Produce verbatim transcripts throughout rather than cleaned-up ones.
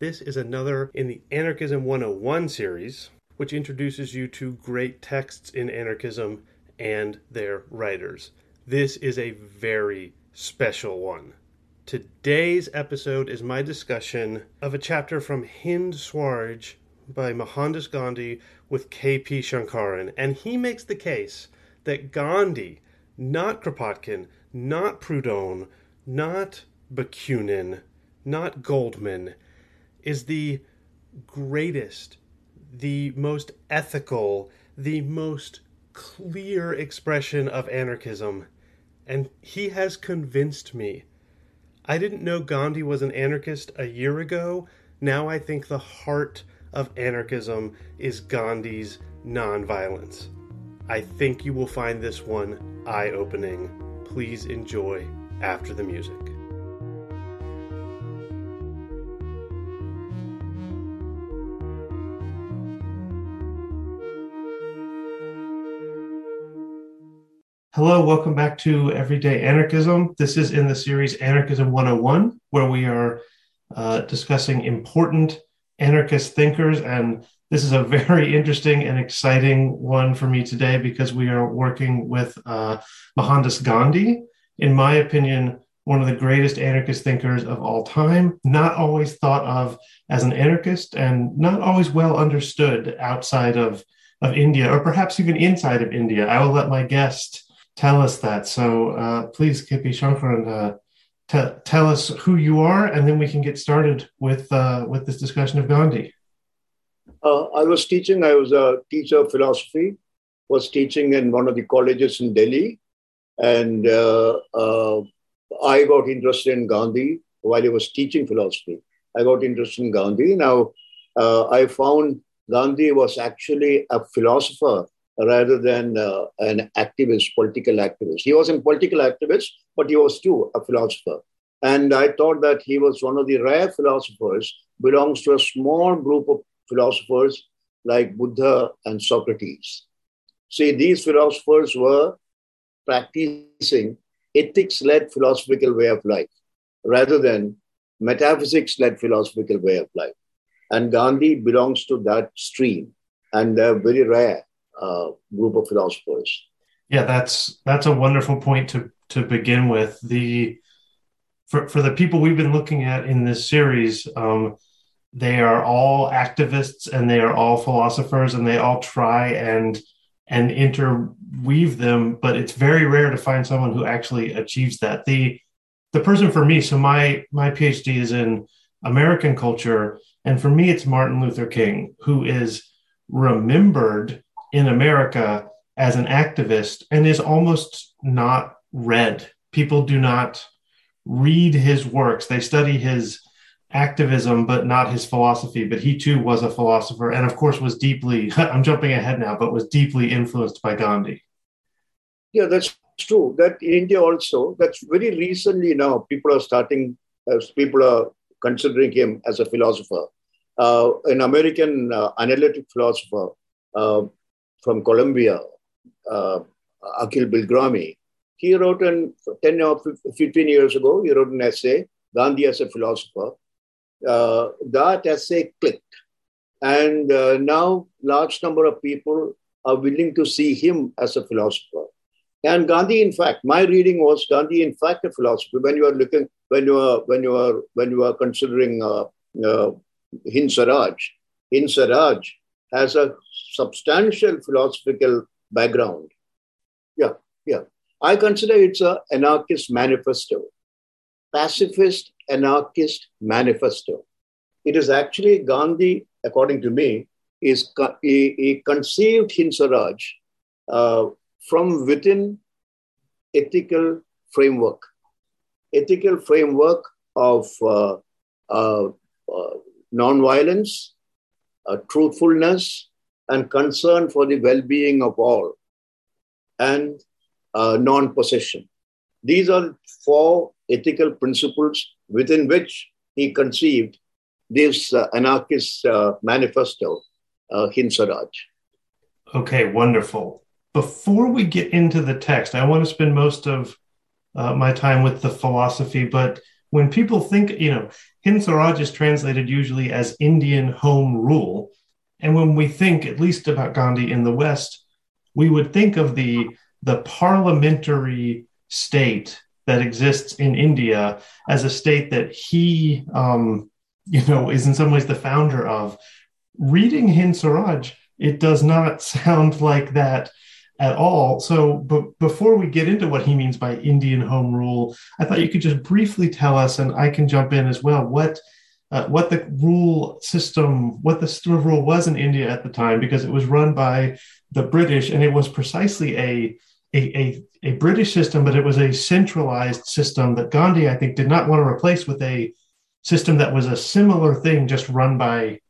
This is another in the Anarchism one oh one series, which introduces you to great texts in anarchism and their writers. This is a very special one. Today's episode is my discussion of a chapter from Hind Swaraj by Mohandas Gandhi with K P Shankaran, and he makes the case that Gandhi, not Kropotkin, not Proudhon, not Bakunin, not Goldman, is the greatest, the most ethical, the most clear expression of anarchism. And he has convinced me. I didn't know Gandhi was an anarchist a year ago. Now I think the heart of anarchism is Gandhi's nonviolence. I think you will find this one eye-opening. Please enjoy after the music. Hello, welcome back to Everyday Anarchism. This is in the series Anarchism one oh one, where we are uh, discussing important anarchist thinkers, and this is a very interesting and exciting one for me today because we are working with uh, Mohandas Gandhi, in my opinion, one of the greatest anarchist thinkers of all time, not always thought of as an anarchist and not always well understood outside of, of India, or perhaps even inside of India. I will let my guest tell us that. So uh, please, K P Shankaran, uh, t- tell us who you are, and then we can get started with, uh, with this discussion of Gandhi. Uh, I was teaching, I was a teacher of philosophy, was teaching in one of the colleges in Delhi. And uh, uh, I got interested in Gandhi while I was teaching philosophy. I got interested in Gandhi. Now, uh, I found Gandhi was actually a philosopher rather than uh, an activist, political activist. He wasn't a political activist, but he was too a philosopher. And I thought that he was one of the rare philosophers, belongs to a small group of philosophers like Buddha and Socrates. See, these philosophers were practicing ethics-led philosophical way of life rather than metaphysics-led philosophical way of life. And Gandhi belongs to that stream, and they're very rare uh, group of philosophers. Yeah, that's that's a wonderful point to to begin with. The for for the people we've been looking at in this series, um, they are all activists and they are all philosophers, and they all try and and interweave them. But it's very rare to find someone who actually achieves that. The the person for me, so my my PhD is in American culture. And for me, it's Martin Luther King, who is remembered in America as an activist and is almost not read. People do not read his works. They study his activism, but not his philosophy. But he, too, was a philosopher and, of course, was deeply, I'm jumping ahead now, but was deeply influenced by Gandhi. Yeah, that's true. That in India also, that's very recently now, people are starting, as people are considering him as a philosopher. Uh, an American uh, analytic philosopher uh, from Colombia, uh, Akhil Bilgrami, he wrote in ten or fifteen years ago, he wrote an essay, Gandhi as a Philosopher. Uh, that essay clicked. And uh, now large number of people are willing to see him as a philosopher. And Gandhi, in fact, my reading was Gandhi, in fact, a philosopher. When you are looking, when you are, when you are, when you are considering uh, uh, Hind Swaraj, Hind Swaraj has a substantial philosophical background. Yeah, yeah. I consider it's an anarchist manifesto, pacifist anarchist manifesto. It is actually Gandhi, according to me, is he, he conceived Hind Swaraj Uh, from within ethical framework, ethical framework of uh, uh, uh, non-violence, uh, truthfulness, and concern for the well-being of all, and uh, non-possession. These are four ethical principles within which he conceived this uh, anarchist uh, manifesto, uh, Hind Swaraj. Okay, wonderful. Before we get into the text, I want to spend most of uh, my time with the philosophy, but when people think, you know, Hind Swaraj is translated usually as Indian home rule. And when we think, at least about Gandhi in the West, we would think of the, the parliamentary state that exists in India as a state that he, um, you know, is in some ways the founder of. Reading Hind Swaraj, it does not sound like that at all. So but before we get into what he means by Indian home rule, I thought you could just briefly tell us, and I can jump in as well, what uh, what the rule system, what the system of rule was in India at the time, because it was run by the British, and it was precisely a a, a, a British system, but it was a centralized system that Gandhi, I think, did not want to replace with a system that was a similar thing, just run by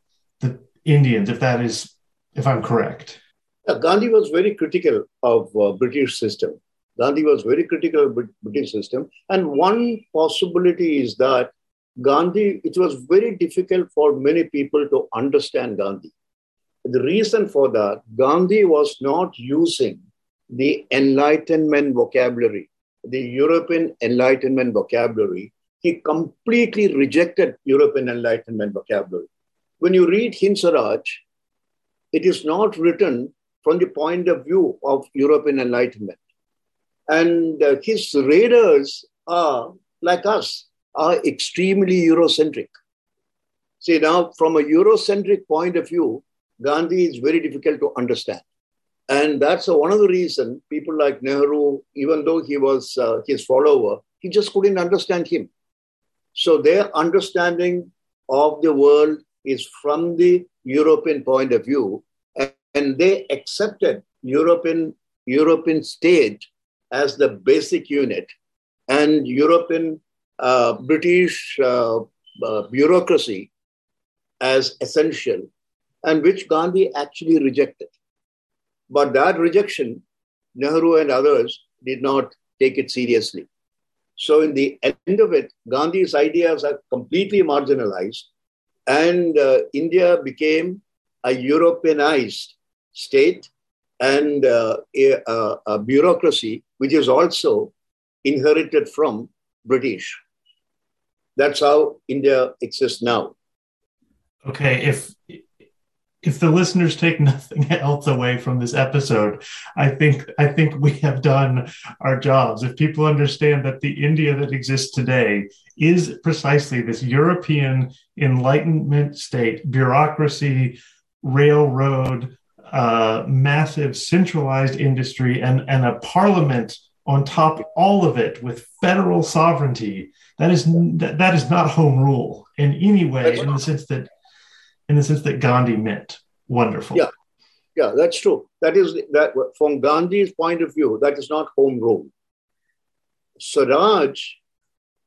the Indians, if that is, if I'm correct. Gandhi was very critical of uh, British system. Gandhi was very critical of British system. And one possibility is that Gandhi, it was very difficult for many people to understand Gandhi. The reason for that, Gandhi was not using the Enlightenment vocabulary, the European Enlightenment vocabulary. He completely rejected European Enlightenment vocabulary. When you read Hind Swaraj, it is not written from the point of view of European Enlightenment. And uh, his readers are, like us, are extremely Eurocentric. See, now, from a Eurocentric point of view, Gandhi is very difficult to understand. And that's uh, one of the reasons people like Nehru, even though he was uh, his follower, he just couldn't understand him. So their understanding of the world is from the European point of view. And they accepted European, European state as the basic unit, and European uh, British uh, uh, bureaucracy as essential, and which Gandhi actually rejected. But that rejection, Nehru and others did not take it seriously. So in the end of it, Gandhi's ideas are completely marginalized, and uh, India became a Europeanized state and uh, a, a, a bureaucracy, which is also inherited from British. That's how India exists now. Okay, if if the listeners take nothing else away from this episode, I think I think we have done our jobs. If people understand that the India that exists today is precisely this European Enlightenment state, bureaucracy, railroad, uh, massive centralized industry, and, and a parliament on top of all of it with federal sovereignty. That is that, that is not home rule in any way, that's in the not. sense that in the sense that Gandhi meant. Wonderful. Yeah, yeah, that's true. That is that from Gandhi's point of view, that is not home rule. Swaraj,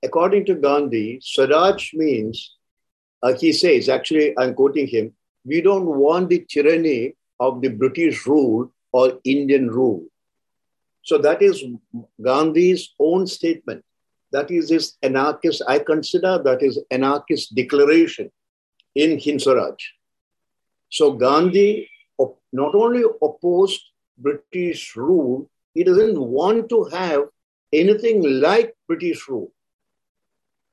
according to Gandhi, Swaraj means uh, he says. Actually, I'm quoting him. We don't want the tyranny of the British rule or Indian rule. So that is Gandhi's own statement. That is his anarchist, I consider that is anarchist declaration in Hind Swaraj. So Gandhi op- not only opposed British rule, he doesn't want to have anything like British rule.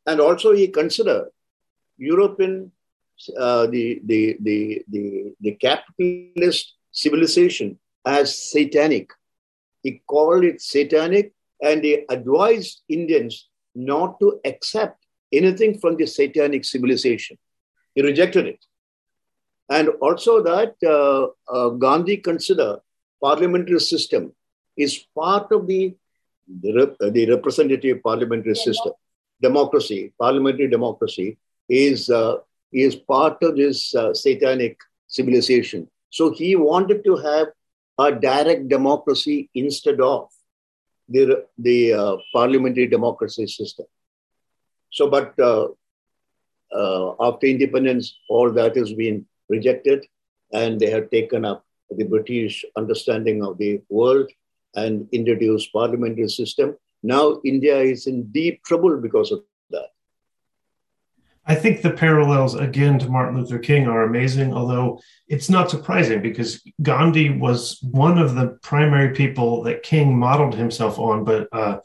And also he considered European Uh, the, the, the, the, the capitalist civilization as satanic. He called it satanic, and he advised Indians not to accept anything from the satanic civilization. He rejected it. And also that uh, uh, Gandhi considered parliamentary system is part of the, the, rep- the representative parliamentary system. Democracy, parliamentary democracy is... Uh, is part of this uh, satanic civilization. So he wanted to have a direct democracy instead of the, the uh, parliamentary democracy system. So, but uh, uh, after independence, all that has been rejected, and they have taken up the British understanding of the world and introduced parliamentary system. Now India is in deep trouble because of that. I think the parallels, again, to Martin Luther King are amazing, although it's not surprising because Gandhi was one of the primary people that King modeled himself on. But uh,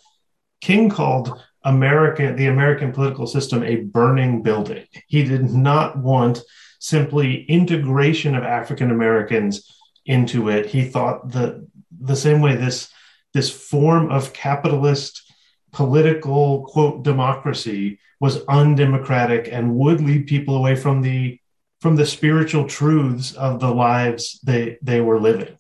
King called America, the American political system, a burning building. He did not want simply integration of African Americans into it. He thought that the same way this, this form of capitalist political, quote, democracy was undemocratic and would lead people away from the from the spiritual truths of the lives they, they were living.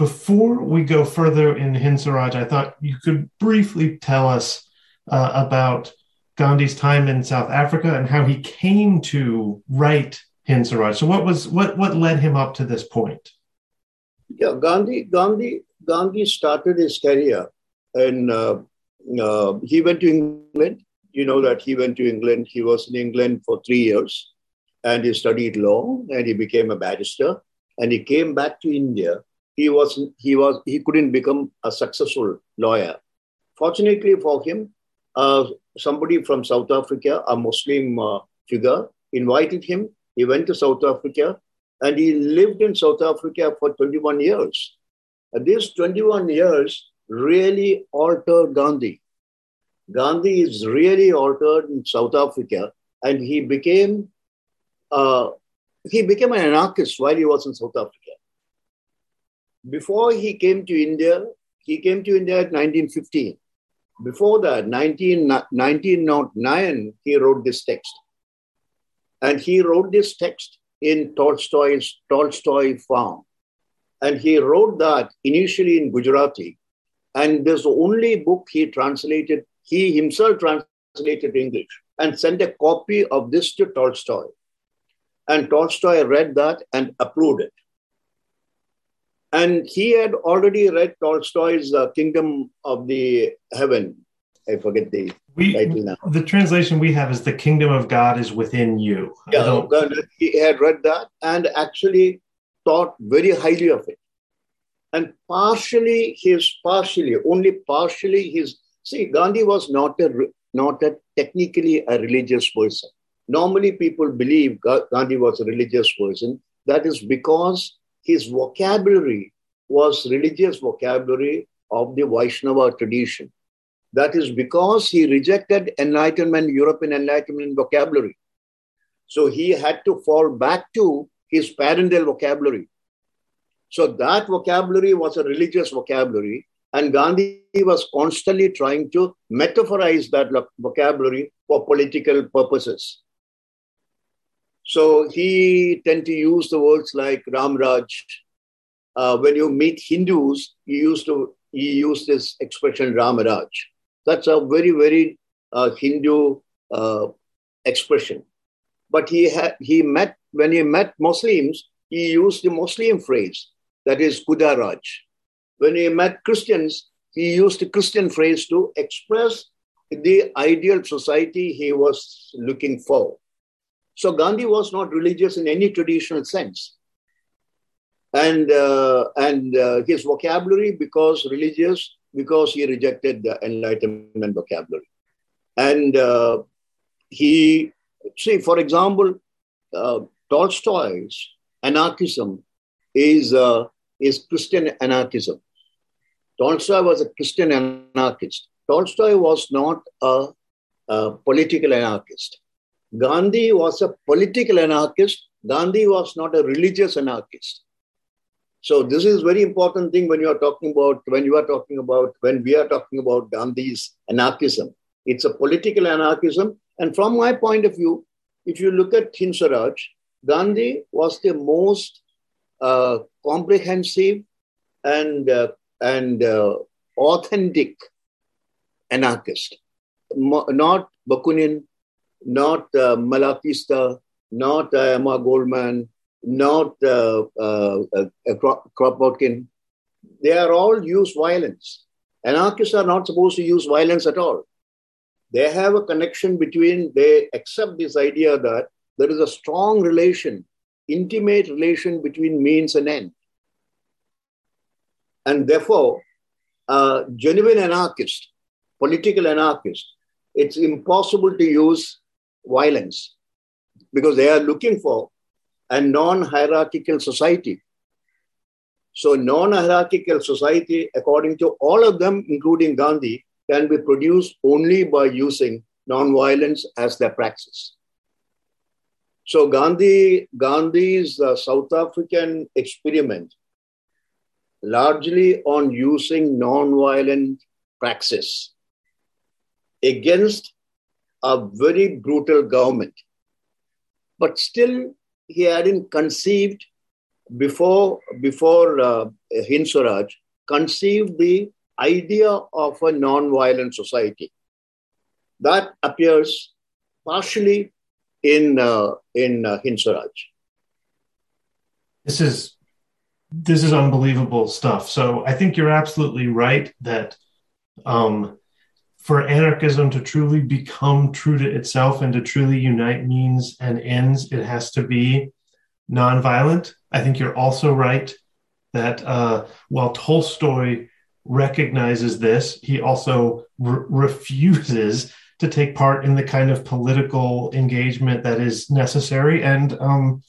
Before we go further in Hind Swaraj, I thought you could briefly tell us uh, about Gandhi's time in South Africa and how he came to write Hind Swaraj. So what was what what led him up to this point? Yeah, Gandhi Gandhi Gandhi started his career, and uh, uh, he went to England. You know that he went to England. He was in England for three years, and he studied law, and he became a barrister, and he came back to India. He was he was he couldn't become a successful lawyer. Fortunately for him, uh, somebody from South Africa, a Muslim uh, figure, invited him. He went to South Africa, and he lived in South Africa for twenty-one years. And these twenty-one years really altered Gandhi. Gandhi is really altered in South Africa, and he became uh, he became an anarchist while he was in South Africa. Before he came to India, he came to India in nineteen fifteen. Before that, nineteen oh nine, he wrote this text. And he wrote this text in Tolstoy's Tolstoy farm. And he wrote that initially in Gujarati. And this only book he translated, he himself translated to English and sent a copy of this to Tolstoy. And Tolstoy read that and approved it. And he had already read Tolstoy's uh, Kingdom of the Heaven. I forget the we, title now. The translation we have is The Kingdom of God is Within You. Yeah, he had read that and actually thought very highly of it. And partially, his partially, only partially, his see, Gandhi was not a not a technically a religious person. Normally, people believe Gandhi was a religious person. That is because his vocabulary was religious vocabulary of the Vaishnava tradition. That is because he rejected Enlightenment, European Enlightenment vocabulary. So he had to fall back to his parental vocabulary. So that vocabulary was a religious vocabulary, and Gandhi was constantly trying to metaphorize that vocabulary for political purposes. So he tend to use the words like Ram Raj. Uh, when you meet Hindus, he used to he used this expression Ram Raj. That's a very very uh, Hindu uh, expression. But he had he met when he met Muslims, he used the Muslim phrase, that is Khuda Raj. When he met Christians, he used the Christian phrase to express the ideal society he was looking for. So Gandhi was not religious in any traditional sense. And uh, and uh, his vocabulary, because religious, because he rejected the Enlightenment vocabulary. And uh, he, see, for example, uh, Tolstoy's anarchism is, uh, is Christian anarchism. Tolstoy was a Christian anarchist. Tolstoy was not a, a political anarchist. Gandhi was a political anarchist. Gandhi was not a religious anarchist. So this is a very important thing when you are talking about, when you are talking about, when we are talking about Gandhi's anarchism. It's a political anarchism. And from my point of view, if you look at Hind Swaraj, Gandhi was the most uh, comprehensive and, uh, and uh, authentic anarchist. Mo- not Bakunin, not uh, Malatesta, not uh, Emma Goldman, not uh, uh, uh, Kropotkin. They are all use violence. Anarchists are not supposed to use violence at all. They have a connection between, they accept this idea that there is a strong relation, intimate relation between means and end. And therefore, a genuine anarchist, political anarchist, it's impossible to use violence because they are looking for a non-hierarchical society. So non-hierarchical society, according to all of them, including Gandhi, can be produced only by using nonviolence as their praxis. So Gandhi, Gandhi's uh, South African experiment, largely on using nonviolent praxis against a very brutal government. But still, he hadn't conceived, before, before uh, Hind Swaraj, conceived the idea of a non-violent society. That appears partially in, uh, in uh, Hind Swaraj. This is, this is unbelievable stuff. So I think you're absolutely right that um, for anarchism to truly become true to itself and to truly unite means and ends, it has to be nonviolent. I think you're also right that uh, while Tolstoy recognizes this, he also re- refuses to take part in the kind of political engagement that is necessary. And um,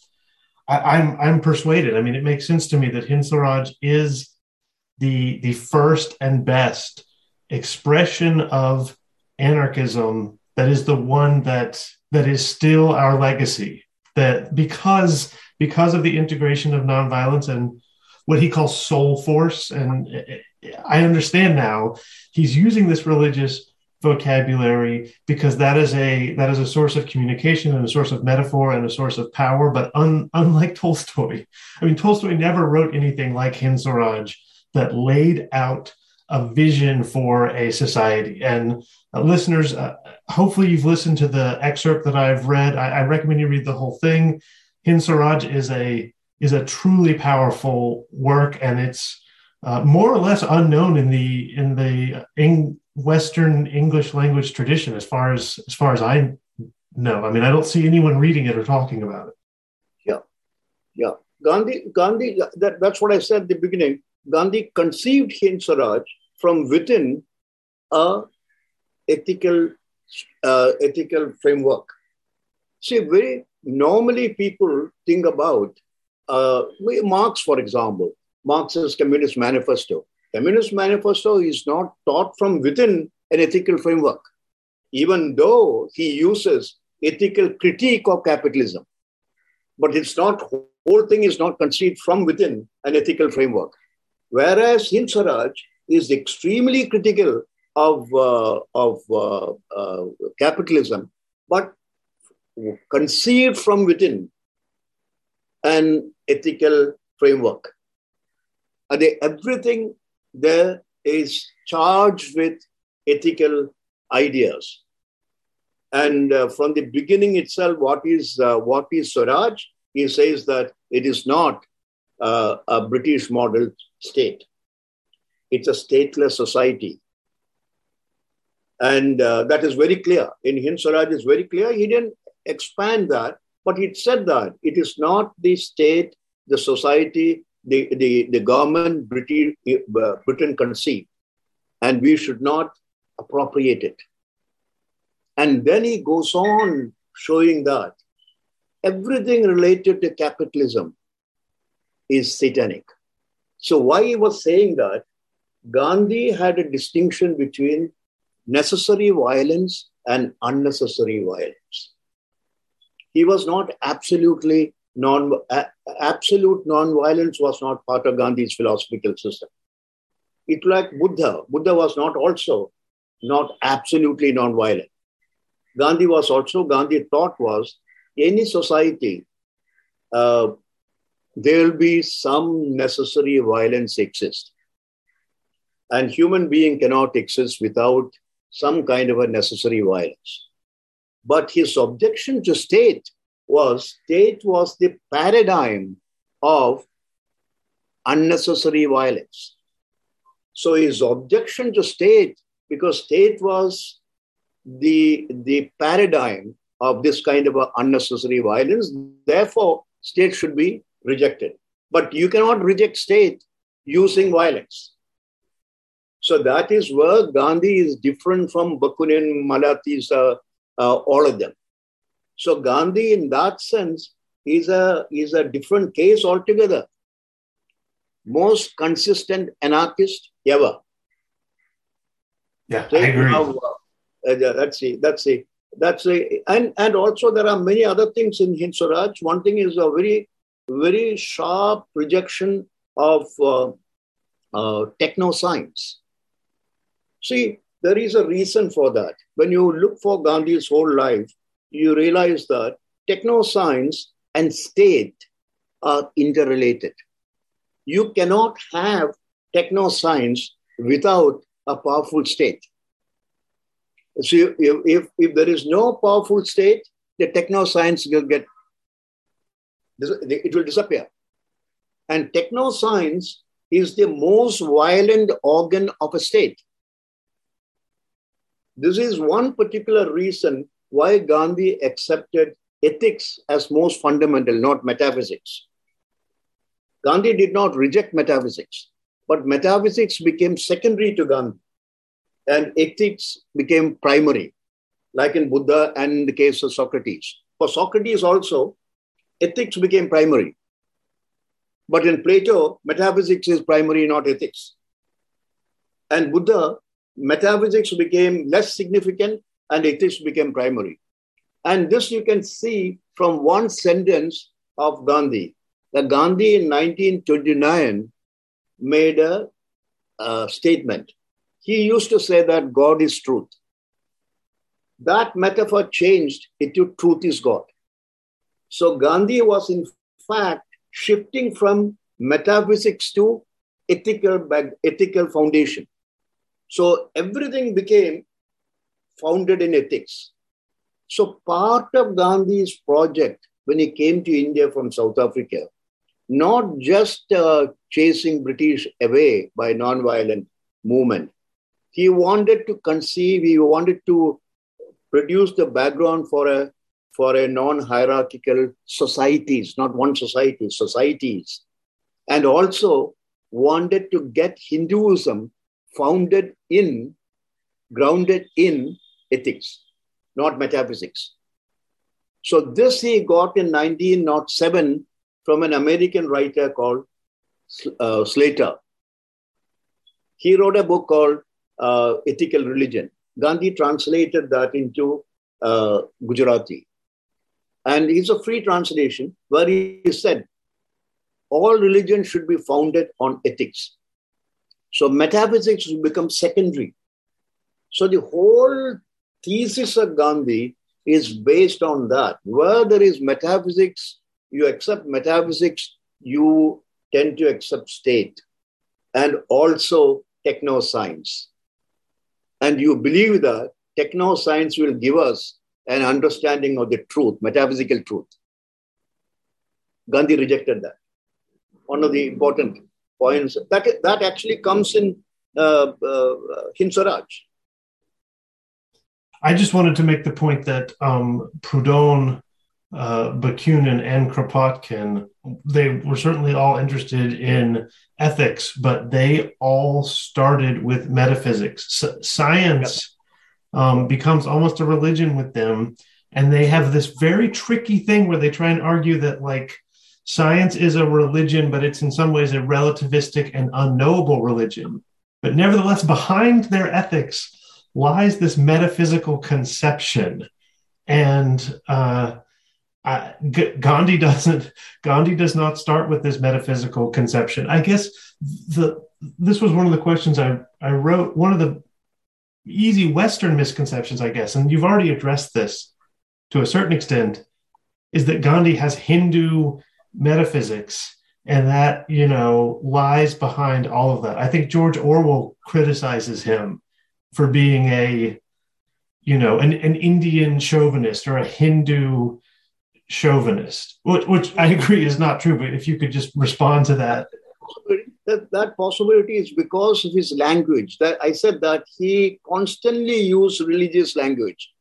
I, I'm I'm persuaded. I mean, it makes sense to me that Hind Swaraj is the the first and best expression of anarchism. That is the one that that is still our legacy. That because because of the integration of nonviolence and what he calls soul force, and I understand now he's using this religious vocabulary because that is a that is a source of communication and a source of metaphor and a source of power. But un, unlike Tolstoy, I mean, Tolstoy never wrote anything like Hind Swaraj that laid out a vision for a society. And uh, listeners, uh, hopefully you've listened to the excerpt that I've read. I, I recommend you read the whole thing. Hind Swaraj is a is a truly powerful work, and it's uh, more or less unknown in the in the in Western English language tradition, as far as as far as I know. I mean, I don't see anyone reading it or talking about it. Yeah, yeah. Gandhi, Gandhi. That, that's what I said at the beginning. Gandhi conceived Hind Swaraj from within a ethical uh, ethical framework. See, very normally people think about uh, Marx, for example, Marx's Communist Manifesto. Communist Manifesto is not taught from within an ethical framework, even though he uses ethical critique of capitalism. But it's not, whole thing is not conceived from within an ethical framework. Whereas Hind Swaraj is extremely critical of, uh, of uh, uh, capitalism, but conceived from within an ethical framework. And they, everything there is charged with ethical ideas. And uh, from the beginning itself, what is, uh, what is Swaraj? He says that it is not uh, a British model state. It's a stateless society. And uh, that is very clear. In Hind Swaraj is very clear. He didn't expand that, but he said that it is not the state, the society, the, the, the government Britain, uh, Britain conceived, and we should not appropriate it. And then he goes on showing that everything related to capitalism is satanic. So why he was saying that, Gandhi had a distinction between necessary violence and unnecessary violence. He was not absolutely non uh, absolute non-violence was not part of Gandhi's philosophical system. It like Buddha. Buddha was not also not absolutely non-violent. Gandhi was also, Gandhi's thought was, any society, uh, there will be some necessary violence exist. And human being cannot exist without some kind of a necessary violence. But his objection to state was, state was the paradigm of unnecessary violence. So his objection to state, because state was the, the paradigm of this kind of a unnecessary violence, therefore state should be rejected. But you cannot reject state using violence. So that is where Gandhi is different from Bakunin, Malatesta, uh, all of them. So Gandhi, in that sense, is a, is a different case altogether. Most consistent anarchist ever. Yeah, so I agree. Now, uh, that's the, that's the, that's the, and, and also there are many other things in Hind Swaraj. One thing is a very, very sharp rejection of uh, uh, techno-science. See, there is a reason for that. When you look for Gandhi's whole life, you realize that techno-science and state are interrelated. You cannot have techno-science without a powerful state. So if, if, if there is no powerful state, the techno-science will get, it will disappear. And techno-science is the most violent organ of a state. This is one particular reason why Gandhi accepted ethics as most fundamental, not metaphysics. Gandhi did not reject metaphysics, but metaphysics became secondary to Gandhi and ethics became primary, like in Buddha and in the case of Socrates. For Socrates also, ethics became primary. But in Plato, metaphysics is primary, not ethics. And Buddha, metaphysics became less significant and ethics became primary. And this you can see from one sentence of Gandhi. That Gandhi in nineteen twenty-nine made a, a statement. He used to say that God is truth. That metaphor changed into truth is God. So Gandhi was in fact shifting from metaphysics to ethical, ethical foundation. So everything became founded in ethics. So part of Gandhi's project when he came to India from South Africa, not just uh, chasing British away by non-violent movement, he wanted to conceive, he wanted to produce the background for a, for a non-hierarchical societies, not one society, societies, and also wanted to get Hinduism founded in, grounded in ethics, not metaphysics. So this he got in nineteen oh seven from an American writer called uh, Slater. He wrote a book called uh, Ethical Religion. Gandhi translated that into uh, Gujarati. And it's a free translation where he said, all religion should be founded on ethics. So metaphysics will become secondary. So the whole thesis of Gandhi is based on that. Where there is metaphysics, you accept metaphysics, you tend to accept state and also techno-science. And you believe that techno-science will give us an understanding of the truth, metaphysical truth. Gandhi rejected that. One of the important points, that, that actually comes in uh, uh, Hind Swaraj. I just wanted to make the point that um, Proudhon, uh, Bakunin, and Kropotkin, they were certainly all interested in ethics, but they all started with metaphysics. S- science um, becomes almost a religion with them, and they have this very tricky thing where they try and argue that, like, science is a religion, but it's in some ways a relativistic and unknowable religion. But nevertheless, behind their ethics lies this metaphysical conception, and uh, uh, G- Gandhi doesn't. Gandhi does not start with this metaphysical conception. I guess the this was one of the questions I I wrote. One of the easy Western misconceptions, I guess, and you've already addressed this to a certain extent, is that Gandhi has Hindu metaphysics, and that, you know, lies behind all of that. I think George Orwell criticizes him for being a, you know, an, an Indian chauvinist or a Hindu chauvinist, which, which I agree is not true, but if you could just respond to that. That, that possibility is because of his language. That I said that he constantly used religious language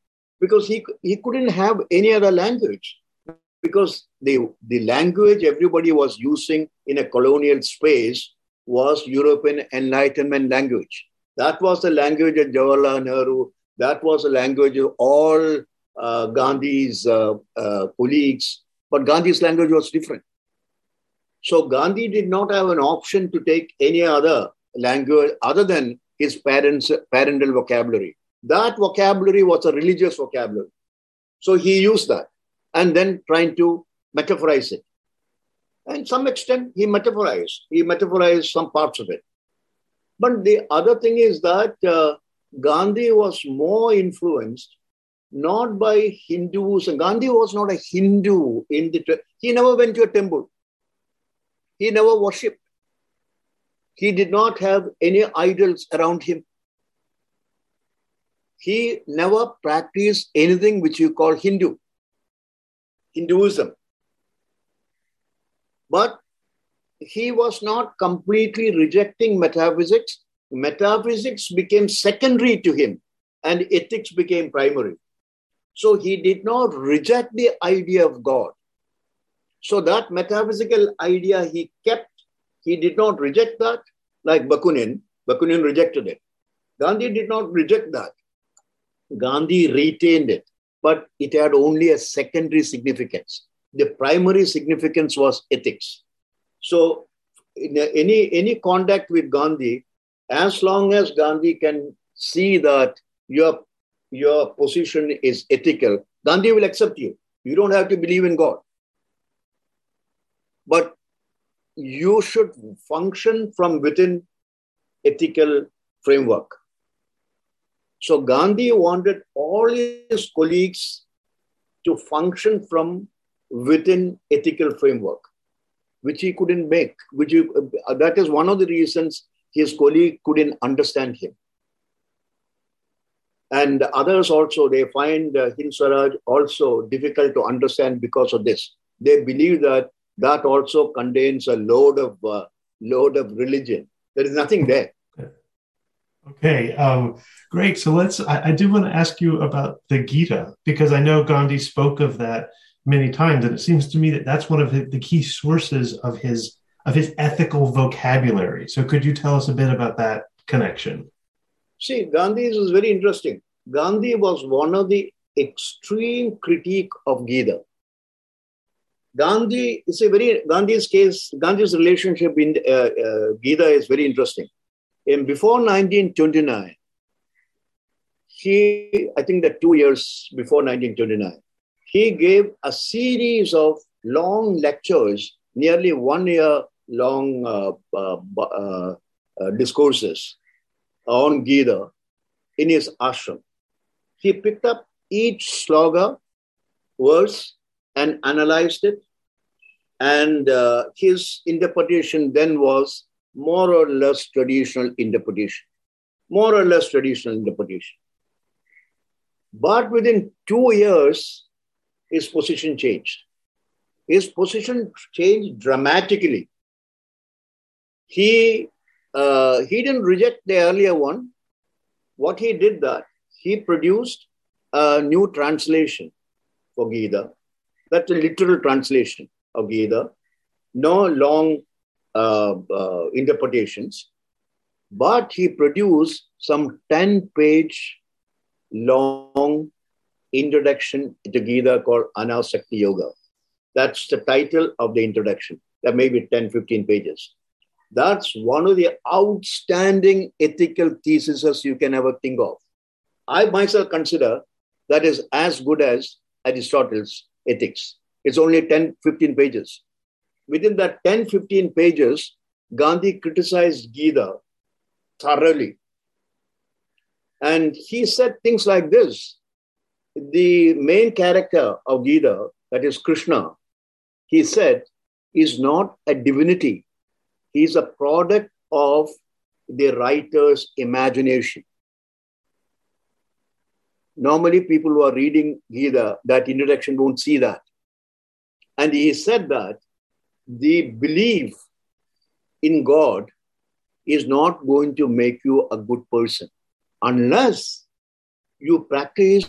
because he, he couldn't have any other language, because the, the language everybody was using in a colonial space was European Enlightenment language. That was the language of Jawaharlal Nehru. That was the language of all uh, Gandhi's uh, uh, colleagues. But Gandhi's language was different. So Gandhi did not have an option to take any other language other than his parents' parental vocabulary. That vocabulary was a religious vocabulary. So he used that and then trying to metaphorize it. And some extent he metaphorized. He metaphorized some parts of it. But the other thing is that uh, Gandhi was more influenced not by Hindus. And Gandhi was not a Hindu. In the he never went to a temple. He never worshipped. He did not have any idols around him. He never practiced anything which you call Hindu, Hinduism. But he was not completely rejecting metaphysics. Metaphysics became secondary to him and ethics became primary. So he did not reject the idea of God. So that metaphysical idea he kept, he did not reject that, like Bakunin. Bakunin rejected it. Gandhi did not reject that. Gandhi retained it, but it had only a secondary significance. The primary significance was ethics. So in any, any contact with Gandhi, as long as Gandhi can see that your, your position is ethical, Gandhi will accept you. You don't have to believe in God. But you should function from within ethical framework. So Gandhi wanted all his colleagues to function from within ethical framework, which he couldn't make. Which he, that is one of the reasons his colleague couldn't understand him. And others also, they find Hind Swaraj also difficult to understand because of this. They believe that that also contains a load of uh, load of religion. There is nothing there. Okay, um, great. So let's. I, I do want to ask you about the Gita, because I know Gandhi spoke of that many times, and it seems to me that that's one of the, the key sources of his of his ethical vocabulary. So could you tell us a bit about that connection? See, Gandhi's is very interesting. Gandhi was one of the extreme critique of Gita. Gandhi is a very, Gandhi's case, Gandhi's relationship in uh, uh, Gita is very interesting. And before nineteen twenty-nine, he, I think that two years before nineteen twenty-nine, he gave a series of long lectures, nearly one year long uh, uh, uh, uh, discourses on Gita in his ashram. He picked up each sloga, verse, and analyzed it. And uh, his interpretation then was more or less traditional interpretation. More or less traditional interpretation. But within two years, his position changed. His position changed dramatically. He, uh, he didn't reject the earlier one. What he did that, he produced a new translation for Gita. That's a literal translation of Gita. No long uh, uh, interpretations. But he produced some ten-page long introduction to Gita called Anasakti Yoga. That's the title of the introduction. That may be ten, fifteen pages. That's one of the outstanding ethical theses you can ever think of. I myself consider that is as good as Aristotle's Ethics. It's only ten, fifteen pages. Within that ten, fifteen pages, Gandhi criticized Gita thoroughly. And he said things like this. The main character of Gita, that is Krishna, he said, is not a divinity. He is a product of the writer's imagination. Normally, people who are reading Gita, that introduction won't see that. And he said that the belief in God is not going to make you a good person unless you practice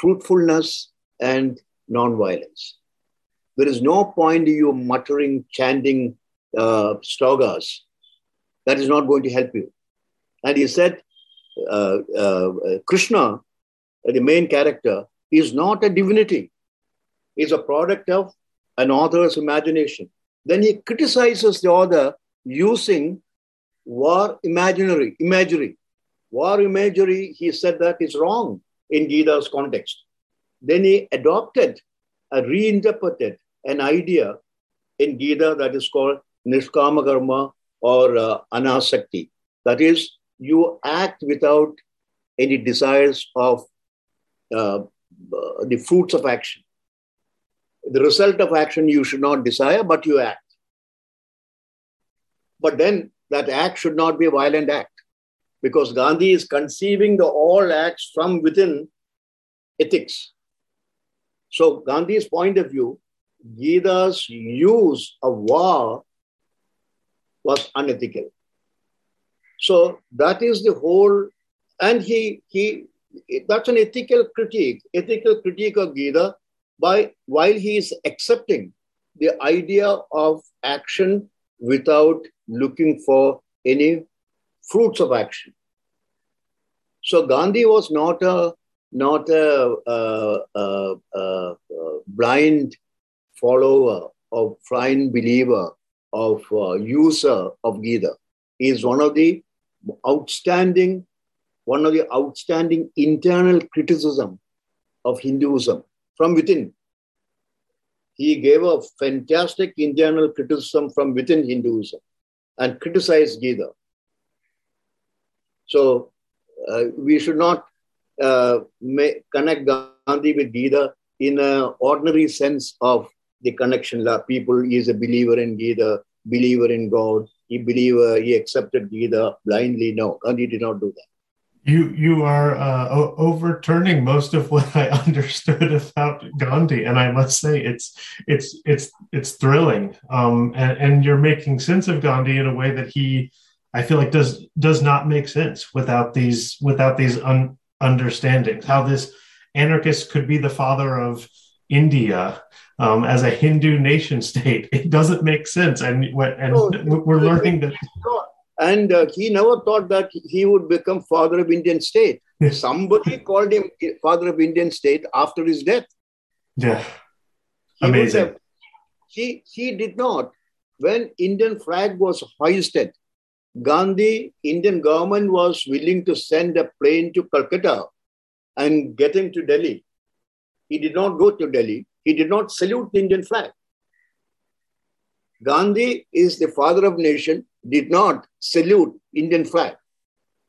truthfulness and non-violence. There is no point in you muttering, chanting uh, slogas. That is not going to help you. And he said, Uh, uh, Krishna, the main character, is not a divinity. He's a product of an author's imagination. Then he criticizes the author using war imaginary, imagery. War imagery, he said that is wrong in Gita's context. Then he adopted, uh, reinterpreted an idea in Gita that is called Nishkama Karma or uh, Anasakti. That is, you act without any desires of uh, the fruits of action. The result of action you should not desire, but you act. But then that act should not be a violent act, because Gandhi is conceiving the all acts from within ethics. So Gandhi's point of view, Gita's use of war was unethical. So that is the whole, and he, he that's an ethical critique, ethical critique of Gita, by while he is accepting the idea of action without looking for any fruits of action. So Gandhi was not a not a, a, a, a blind follower or blind believer of uh, user of Gita. He is one of the outstanding, one of the outstanding internal criticism of Hinduism from within. He gave a fantastic internal criticism from within Hinduism and criticized Gita. So uh, we should not uh, make, connect Gandhi with Gita in an ordinary sense of the connection. La people, he is a believer in Gita, believer in God. He believer, he accepted Gita blindly. No, Gandhi did not do that. You you are uh, overturning most of what I understood about Gandhi, and I must say it's it's it's it's thrilling. Um, and, and you're making sense of Gandhi in a way that he, I feel like, does does not make sense without these without these un- understandings. How this anarchist could be the father of India um, as a Hindu nation state, it doesn't make sense. And and no, we're learning that. And uh, he never thought that he would become father of Indian state. Yes. Somebody called him father of Indian state after his death. Yeah, he amazing. Have, he, he did not. When Indian flag was hoisted, Gandhi, Indian government was willing to send a plane to Calcutta and get him to Delhi. He did not go to Delhi. He did not salute the Indian flag. Gandhi is the father of nation, did not salute Indian flag.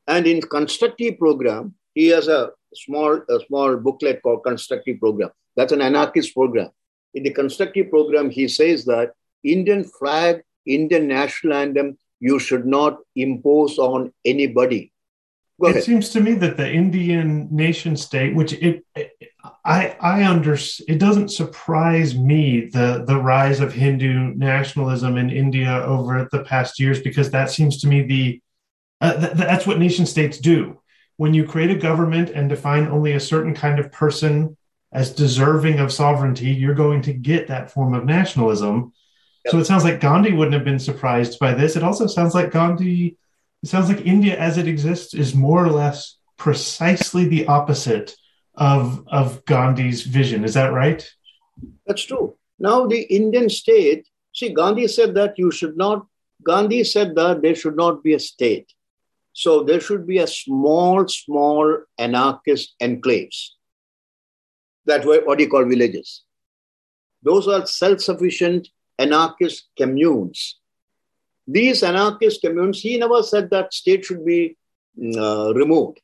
And in Constructive Program, he has a small, a small booklet called Constructive Program. That's an anarchist program. In the Constructive Program, he says that Indian flag, Indian national anthem, you should not impose on anybody. Go it ahead. Seems to me that the Indian nation state, which it, it I I understand, it doesn't surprise me the the rise of Hindu nationalism in India over the past years, because that seems to me the uh, th- that's what nation states do. When you create a government and define only a certain kind of person as deserving of sovereignty, you're going to get that form of nationalism. Yep. So it sounds like Gandhi wouldn't have been surprised by this. It also sounds like Gandhi. It sounds like India as it exists is more or less precisely the opposite of, of Gandhi's vision. Is that right? That's true. Now the Indian state, see, Gandhi said that you should not, Gandhi said that there should not be a state. So there should be a small, small anarchist enclaves. That were what you call villages. Those are self-sufficient anarchist communes. These anarchist communes, he never said that state should be uh, removed.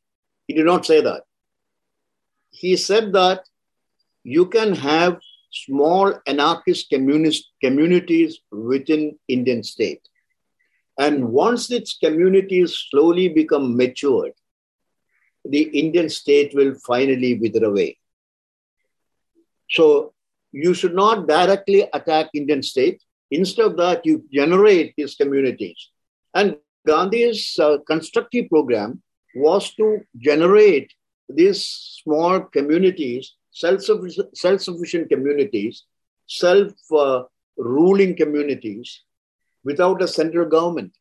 He did not say that. He said that you can have small anarchist communist communities within Indian state. And once its communities slowly become matured, the Indian state will finally wither away. So you should not directly attack Indian state. Instead of that, you generate these communities. And Gandhi's uh, constructive program was to generate these small communities, self-sufficient, self-sufficient communities, self-ruling uh, communities without a central government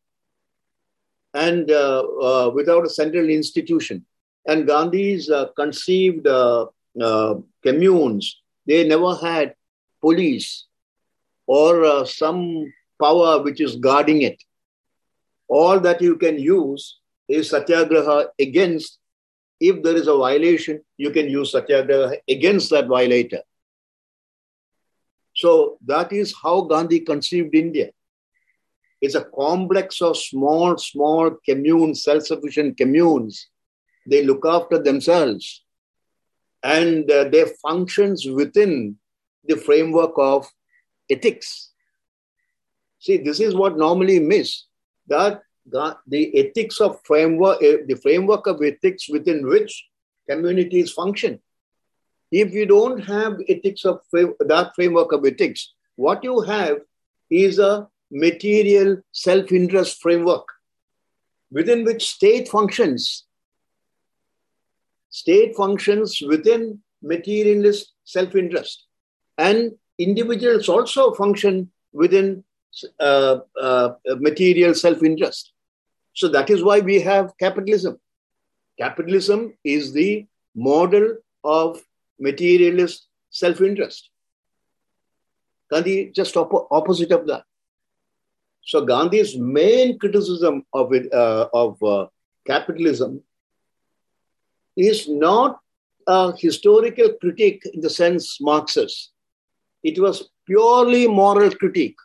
and uh, uh, without a central institution. And Gandhi's uh, conceived uh, uh, communes, they never had police, or uh, some power which is guarding it, all that you can use is satyagraha against. If there is a violation, you can use satyagraha against that violator. So that is how Gandhi conceived India. It's a complex of small, small communes, self-sufficient communes. They look after themselves and uh, they functions within the framework of ethics. See, this is what normally miss, that the ethics of framework, the framework of ethics within which communities function. If you don't have ethics of that framework of ethics, what you have is a material self-interest framework within which state functions. State functions within materialist self-interest, and individuals also function within uh, uh, material self-interest. So that is why we have capitalism. Capitalism is the model of materialist self-interest. Gandhi just op- opposite of that. So Gandhi's main criticism of it, uh, of uh, capitalism is not a historical critique in the sense Marxist. It was purely moral critique.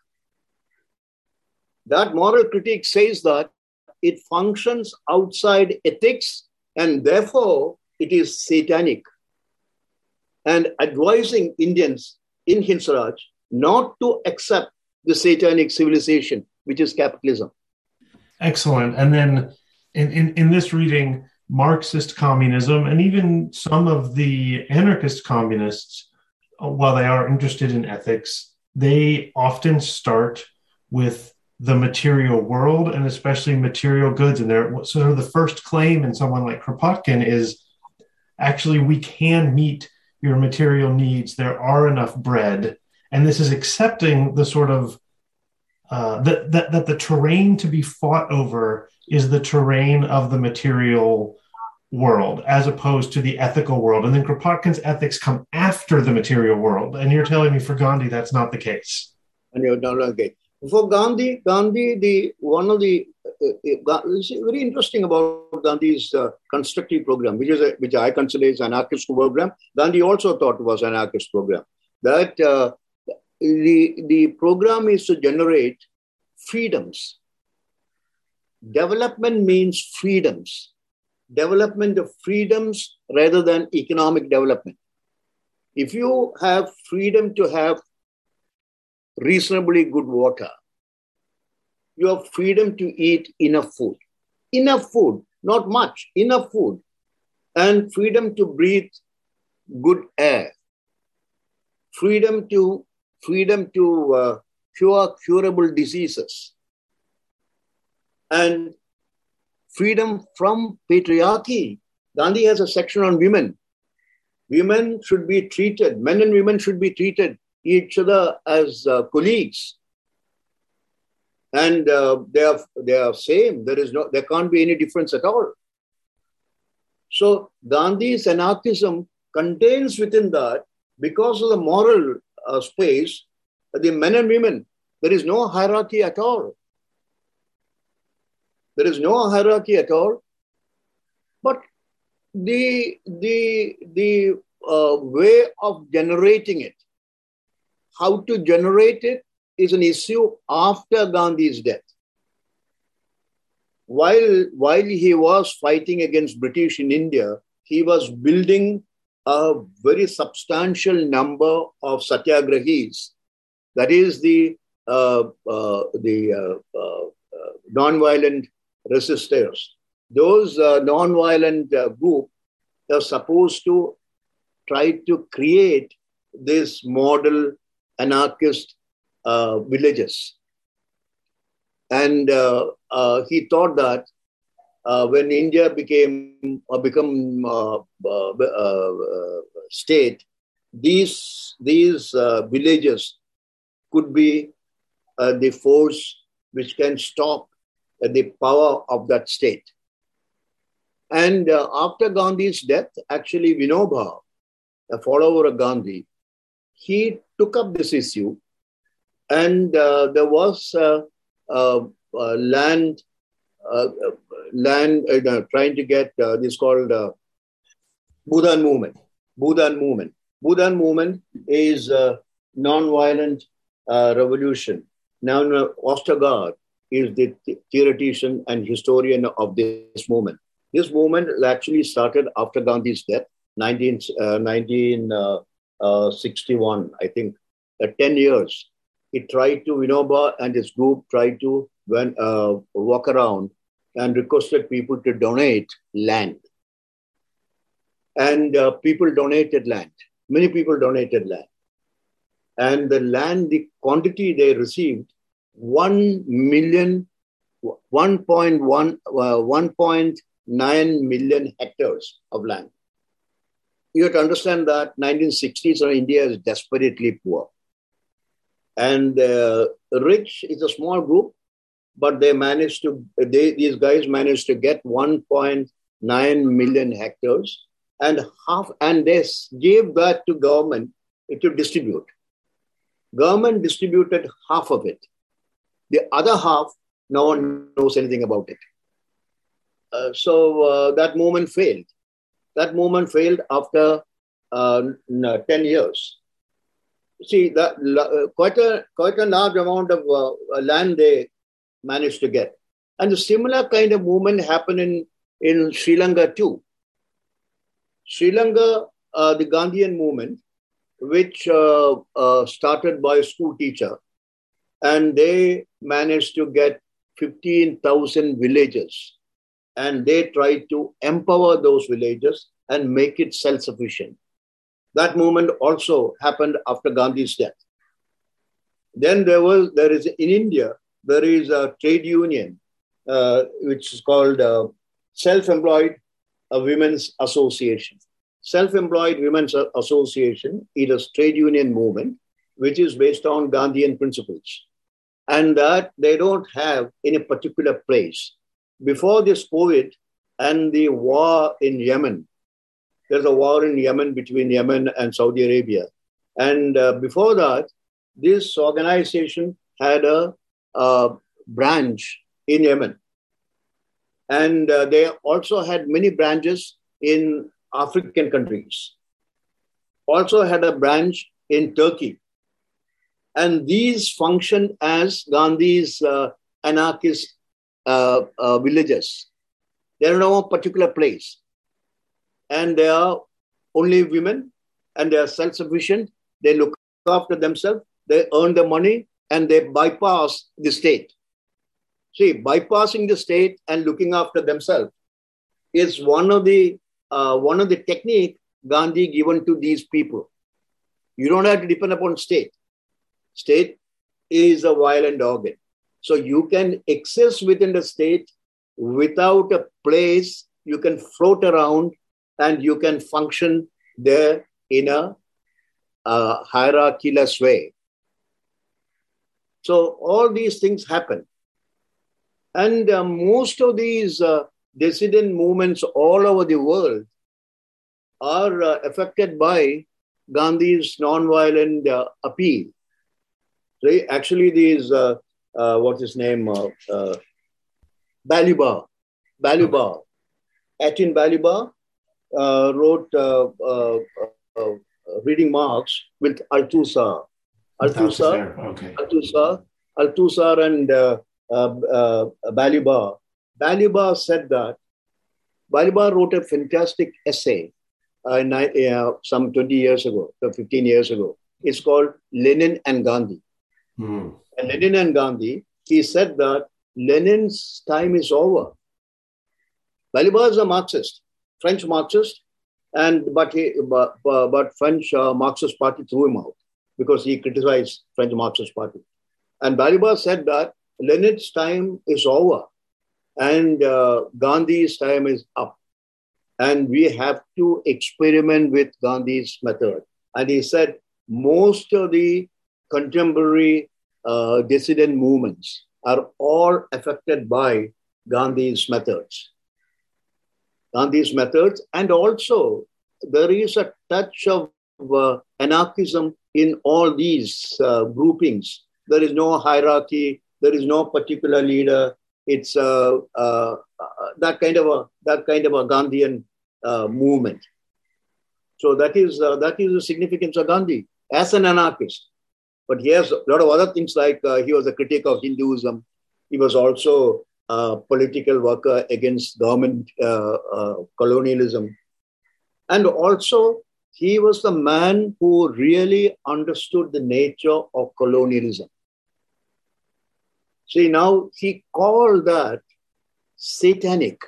That moral critique says that it functions outside ethics and therefore it is satanic. And advising Indians in Hind Swaraj not to accept the satanic civilization, which is capitalism. Excellent. And then in, in, in this reading, Marxist communism and even some of the anarchist communists, while they are interested in ethics, they often start with the material world and especially material goods. And they're sort of the first claim in someone like Kropotkin is actually we can meet your material needs. There are enough bread. And this is accepting the sort of uh, that, that that the terrain to be fought over is the terrain of the material world as opposed to the ethical world. And then Kropotkin's ethics come after the material world. And you're telling me for Gandhi, that's not the case. And you're not okay. For Gandhi, Gandhi, the one of the uh, very interesting about Gandhi's uh, constructive program, which is a, which I consider is an anarchist program. Gandhi also thought was an anarchist program. That uh, the the program is to generate freedoms. Development means freedoms. Development of freedoms rather than economic development. If you have freedom to have reasonably good water, you have freedom to eat enough food. Enough food, not much, enough food. And freedom to breathe good air. Freedom to, freedom to uh, cure curable diseases. And freedom from patriarchy. Gandhi has a section on women. Women should be treated, men and women should be treated each other as uh, colleagues. And uh, they are they are same. There is no, there can't be any difference at all. So Gandhi's anarchism contains within that, because of the moral uh, space, the men and women, there is no hierarchy at all. There is no hierarchy at all, but the the the uh, way of generating it, how to generate it, is an issue after Gandhi's death. While while he was fighting against British in India, he was building a very substantial number of satyagrahis. That is the uh, uh, the uh, uh, non-violent resistors. Those uh, non-violent uh, group are supposed to try to create this model anarchist uh, villages. And uh, uh, he thought that uh, when India became uh, become uh, uh, uh, state, these these uh, villages could be uh, the force which can stop the power of that state. And uh, after Gandhi's death, actually Vinobha, a follower of Gandhi, he took up this issue, and uh, there was uh, uh, uh, land uh, land, uh, trying to get uh, this called uh, Bhoodan Movement. Bhoodan Movement. Bhoodan Movement is uh, non-violent uh, revolution. Now, Ostergaard is the th theoretician and historian of this movement. This movement actually started after Gandhi's death, nineteen sixty-one, I think, uh, ten years. He tried to, Vinobha and his group tried to when, uh, walk around and requested people to donate land. And uh, people donated land. Many people donated land. And the land, the quantity they received, one million, one point nine million hectares of land. You have to understand that nineteen sixties, so India is desperately poor. And uh, rich is a small group, but they managed to, they, these guys managed to get one point nine million hectares, and half, and they gave that to government to distribute. Government distributed half of it. The other half, no one knows anything about it. Uh, so uh, that movement failed. That movement failed after uh, no, ten years. See, that, uh, quite, a, quite a large amount of uh, land they managed to get. And a similar kind of movement happened in, in Sri Lanka too. Sri Lanka, uh, the Gandhian movement, which uh, uh, started by a school teacher, and they managed to get fifteen thousand villages, and they tried to empower those villages and make it self-sufficient. That movement also happened after Gandhi's death. Then there was, there is in India, there is a trade union, uh, which is called uh, Self-Employed Women's Association. Self-Employed Women's Association is a trade union movement which is based on Gandhian principles, and that they don't have in a particular place. Before this COVID and the war in Yemen, there's a war in Yemen between Yemen and Saudi Arabia. And uh, before that, this organization had a, a branch in Yemen. And uh, they also had many branches in African countries, also had a branch in Turkey. And these functioned as Gandhi's uh, anarchist uh, uh, villages. They are no particular place. And they are only women, and they are self-sufficient. They look after themselves. They earn the money, and they bypass the state. See, bypassing the state and looking after themselves is one of the Uh, one of the technique Gandhi given to these people. You don't have to depend upon state. State is a violent organ. So you can exist within the state without a place. You can float around and you can function there in a uh, hierarchy-less way. So all these things happen. And uh, most of these uh, dissident movements all over the world are uh, affected by Gandhi's non-violent uh, appeal. So he, actually, these uh, uh, what's his name, uh, uh, Balibar, Balibar, Étienne Balibar uh, wrote uh, uh, uh, reading marks with Althusser, Althusser, okay. Althusser, Althusser, and uh, uh, uh, Balibar. Balibar said that, Balibar wrote a fantastic essay uh, uh, some twenty years ago, fifteen years ago. It's called Lenin and Gandhi. Mm. And Lenin and Gandhi, he said that Lenin's time is over. Balibar is a Marxist, French Marxist, and but, he, but, but French uh, Marxist party threw him out because he criticized French Marxist party. And Balibar said that Lenin's time is over. And uh, Gandhi's time is up. And we have to experiment with Gandhi's method. And he said, most of the contemporary uh, dissident movements are all affected by Gandhi's methods. Gandhi's methods, and also there is a touch of uh, anarchism in all these uh, groupings. There is no hierarchy. There is no particular leader. It's uh, uh, that kind of a that kind of a Gandhian uh, movement. So that is uh, that is the significance of Gandhi as an anarchist. But he has a lot of other things, like uh, he was a critic of Hinduism. He was also a political worker against government uh, uh, colonialism. And also, he was the man who really understood the nature of colonialism. See, now he called that satanic.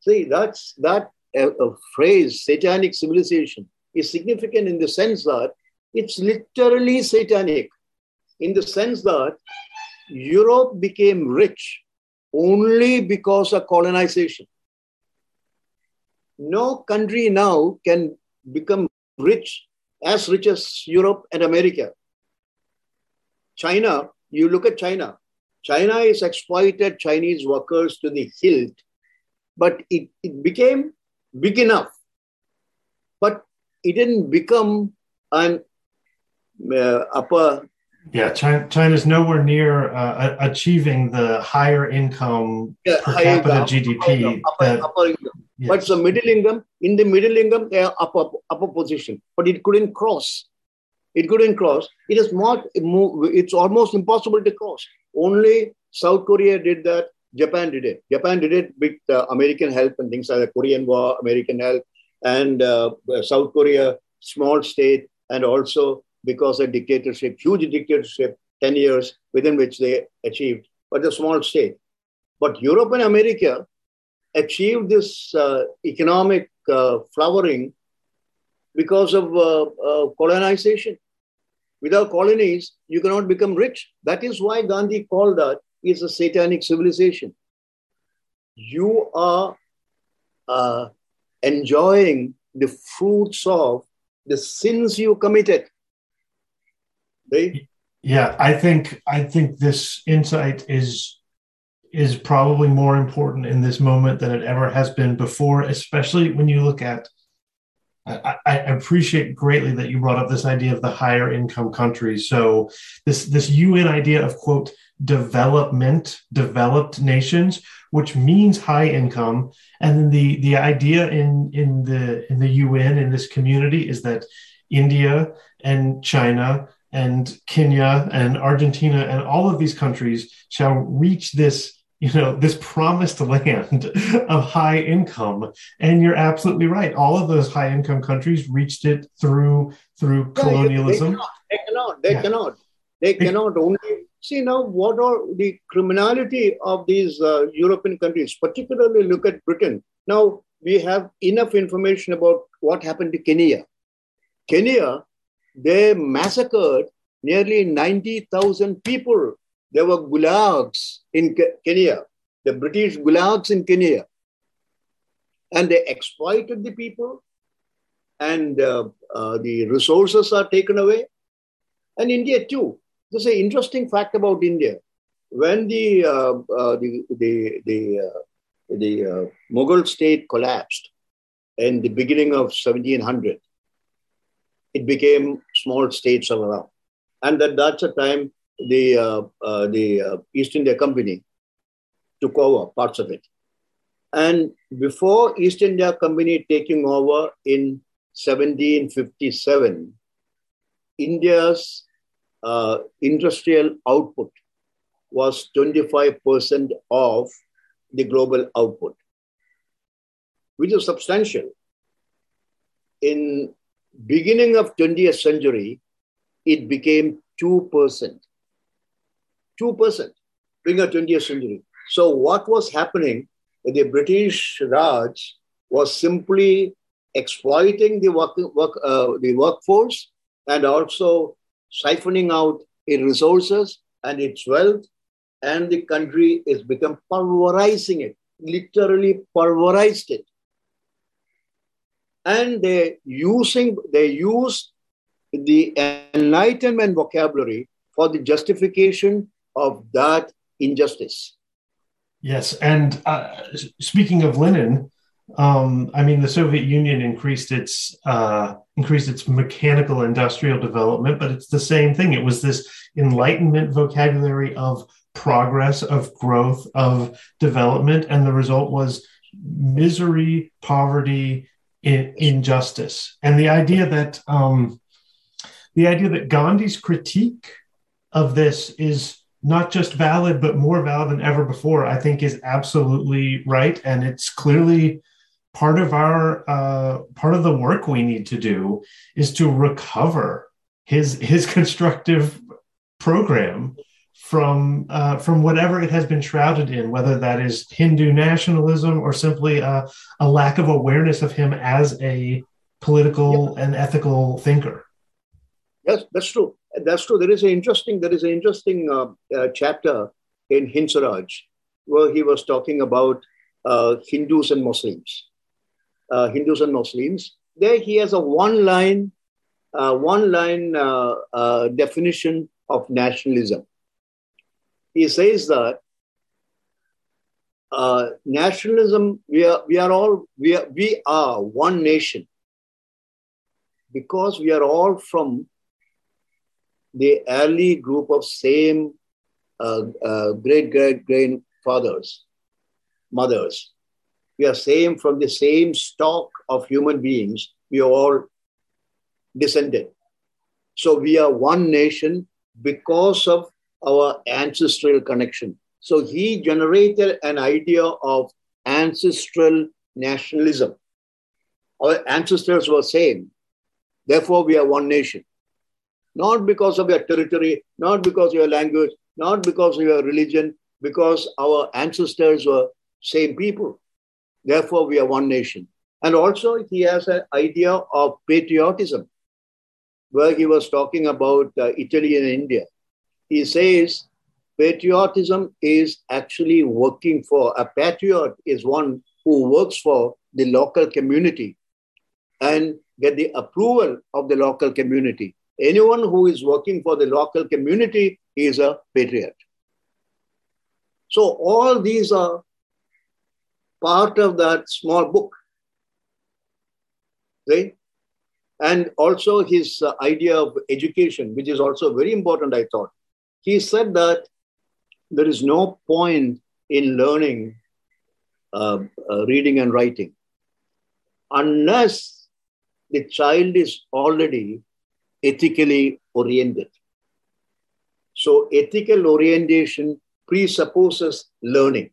See, that's that uh, uh, phrase, satanic civilization, is significant in the sense that it's literally satanic, in the sense that Europe became rich only because of colonization. No country now can become rich, as rich as Europe and America. China, you look at China. China is exploited Chinese workers to the hilt, but it, it became big enough. But it didn't become an uh, upper... Yeah, China, China's nowhere near uh, achieving the higher income yeah, per higher capita income, G D P. Income, upper, that, upper income. Yes. But the middle income, in the middle income, they are upper, upper position. But it couldn't cross. It couldn't cross. It is not, it's almost impossible to cross. Only South Korea did that. Japan did it. Japan did it with uh, American help and things like the Korean War, American help, and uh, South Korea, small state, and also because of dictatorship, huge dictatorship, ten years, within which they achieved, but a small state. But Europe and America achieved this uh, economic uh, flowering because of uh, uh, colonization. Without colonies, you cannot become rich. That is why Gandhi called that is a satanic civilization. You are uh, enjoying the fruits of the sins you committed. Right? Yeah, I think I think this insight is is probably more important in this moment than it ever has been before, especially when you look at, I, I appreciate greatly that you brought up this idea of the higher income countries. So this, this U N idea of, quote, development, developed nations, which means high income. And then the, the idea in, in the in the U N, in this community, is that India and China and Kenya and Argentina and all of these countries shall reach this, you know, this promised land of high income. And you're absolutely right. All of those high income countries reached it through through yeah, colonialism. They cannot. They cannot. They, yeah. cannot. they it, cannot only see now what are the criminality of these uh, European countries. Particularly, look at Britain. Now we have enough information about what happened to Kenya. Kenya. They massacred nearly ninety thousand people. There were gulags in Kenya, the British gulags in Kenya. And they exploited the people, and uh, uh, the resources are taken away. And India too. There's an interesting fact about India. When the uh, uh, the the the, uh, the uh, Mughal state collapsed in the beginning of seventeen hundred, it became small states all around. And at that, that's the time the, uh, uh, the uh, East India Company took over parts of it. And before East India Company taking over in seventeen fifty-seven, India's uh, industrial output was twenty-five percent of the global output, which is substantial. In beginning of twentieth century, it became two percent. two percent during the twentieth century. So what was happening, the British Raj was simply exploiting the work, work, uh, the workforce, and also siphoning out its resources and its wealth, and the country has become pulverizing it, literally pulverized it. And they using they used the Enlightenment vocabulary for the justification of that injustice. Yes, and uh, speaking of linen, um, I mean the Soviet Union increased its uh, increased its mechanical industrial development, but it's the same thing. It was this Enlightenment vocabulary of progress, of growth, of development. And the result was misery, poverty, in, injustice. And the idea that um, the idea that Gandhi's critique of this is not just valid, but more valid than ever before, I think is absolutely right. And it's clearly part of our uh, part of the work we need to do is to recover his his constructive program from uh, from whatever it has been shrouded in, whether that is Hindu nationalism or simply a, a lack of awareness of him as a political yeah. and ethical thinker. Yes, that's true. That's true. There is an interesting there is an interesting uh, uh, chapter in Hind Swaraj where he was talking about uh, Hindus and Muslims. Uh, Hindus and Muslims. There he has a one-line uh, one-line uh, uh, definition of nationalism. He says that uh, nationalism, we are, we are all, we are, we are one nation because we are all from the early group of same uh, uh, great, great, great fathers, mothers. We are same from the same stock of human beings. We are all descended. So we are one nation because of our ancestral connection. So he generated an idea of ancestral nationalism. Our ancestors were same. Therefore, we are one nation. Not because of your territory, not because of your language, not because of your religion, because our ancestors were same people. Therefore, we are one nation. And also, he has an idea of patriotism, where he was talking about uh, Italy and India. He says patriotism is actually working for, a patriot is one who works for the local community and get the approval of the local community. Anyone who is working for the local community is a patriot. So all these are part of that small book. Right? And also his uh, idea of education, which is also very important, I thought. He said that there is no point in learning uh, uh, reading and writing unless the child is already ethically oriented. So ethical orientation presupposes learning.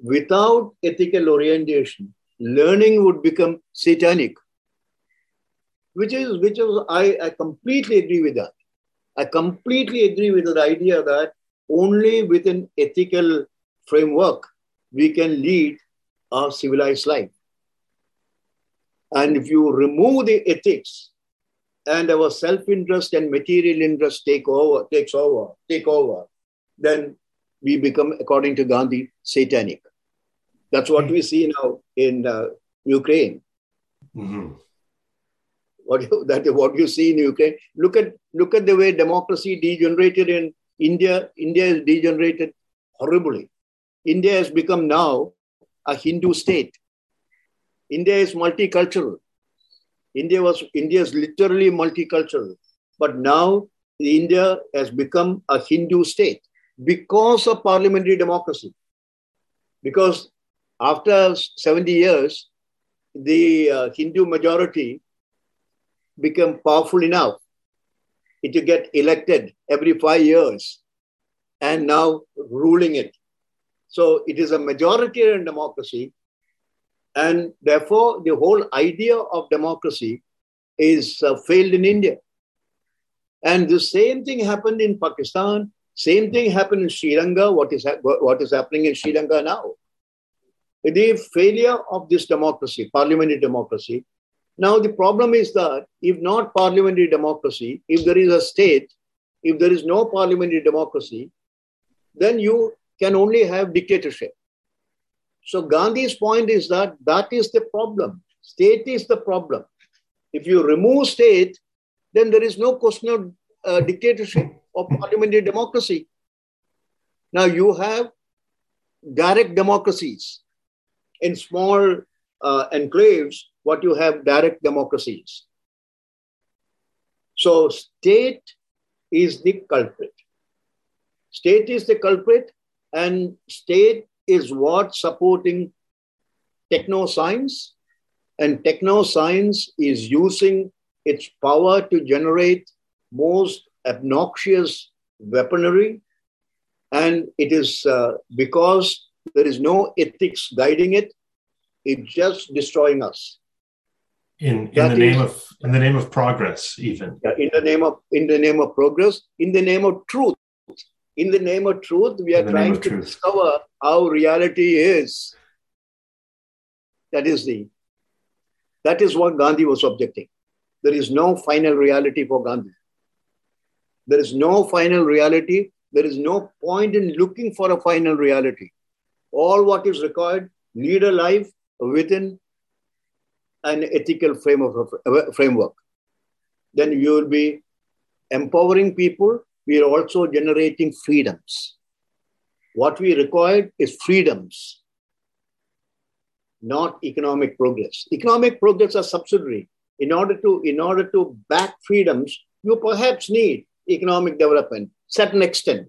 Without ethical orientation, learning would become satanic, which is, which is I, I completely agree with that. I completely agree with the idea that only within ethical framework we can lead our civilized life. And if you remove the ethics and our self-interest and material interest take over, takes over, take over, then we become, according to Gandhi, satanic. That's what we see now in uh, Ukraine. Mm-hmm. What you, that what you see in Ukraine. Look at look at the way democracy degenerated in India. India is degenerated horribly. India has become now a Hindu state. India is multicultural. India was India is literally multicultural. But now India has become a Hindu state because of parliamentary democracy. Because after seventy years, the uh, Hindu majority become powerful enough to get elected every five years and now ruling it. So it is a majoritarian democracy, and therefore the whole idea of democracy is uh, failed in India. And the same thing happened in Pakistan, same thing happened in Sri Lanka, what is, ha- what is happening in Sri Lanka now. The failure of this democracy, parliamentary democracy. Now, the problem is that if not parliamentary democracy, if there is a state, if there is no parliamentary democracy, then you can only have dictatorship. So Gandhi's point is that that is the problem. State is the problem. If you remove state, then there is no question of uh, dictatorship or parliamentary democracy. Now, you have direct democracies in small uh, enclaves. What you have direct democracies. So state is the culprit. State is the culprit, and state is what supporting techno-science, and techno-science is using its power to generate most obnoxious weaponry. And it is uh, because there is no ethics guiding it, it's just destroying us. In, in the name is, of in the name of progress, even. Yeah, in the name of in the name of progress, in the name of truth. In the name of truth, we are trying to truth. discover how reality is. That is the that is what Gandhi was objecting. There is no final reality for Gandhi. There is no final reality. There is no point in looking for a final reality. All what is required, lead a life within an ethical frame of, uh, framework. Then you will be empowering people. We are also generating freedoms. What we require is freedoms, not economic progress. Economic progress are subsidiary. In order to, in order to back freedoms, you perhaps need economic development, certain extent.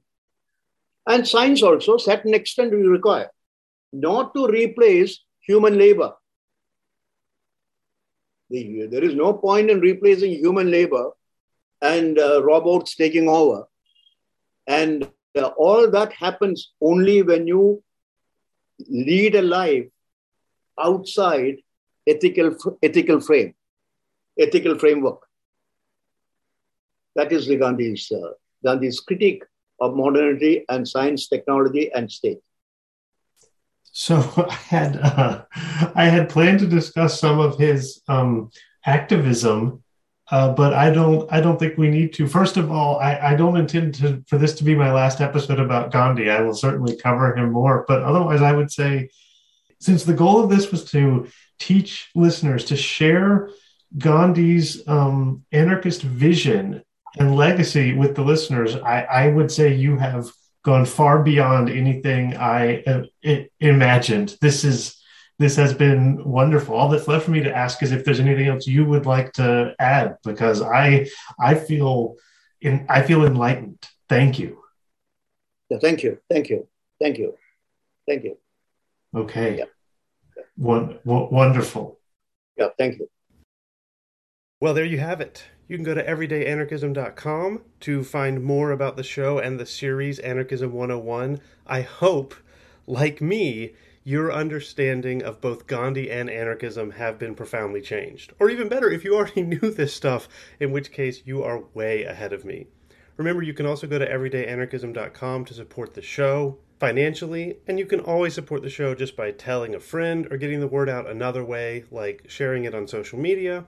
And science also, certain extent we require, not to replace human labor. There is no point in replacing human labor and uh, robots taking over. And uh, all that happens only when you lead a life outside ethical, ethical frame, ethical framework. That is the Gandhi's, uh, Gandhi's critique of modernity and science, technology, and state. So I had uh, I had planned to discuss some of his um, activism, uh, but I don't I don't think we need to. First of all, I, I don't intend to, for this to be my last episode about Gandhi. I will certainly cover him more, but otherwise I would say, since the goal of this was to teach listeners to share Gandhi's um, anarchist vision and legacy with the listeners, I, I would say you have gone far beyond anything I uh, imagined. This is this has been wonderful. All that's left for me to ask is if there's anything else you would like to add, because I I feel in I feel enlightened. Thank you. Yeah, thank you. Thank you. Thank you. Thank you. Okay. Yeah. Yeah. One, w- wonderful. Yeah. Thank you. Well, there you have it. You can go to everyday anarchism dot com to find more about the show and the series Anarchism one oh one. I hope, like me, your understanding of both Gandhi and anarchism have been profoundly changed. Or even better, if you already knew this stuff, in which case you are way ahead of me. Remember, you can also go to everyday anarchism dot com to support the show financially, and you can always support the show just by telling a friend or getting the word out another way, like sharing it on social media,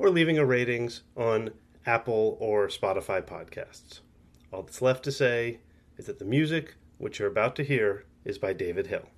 or leaving a ratings on Apple or Spotify podcasts. All that's left to say is that the music, which you're about to hear, is by David Hill.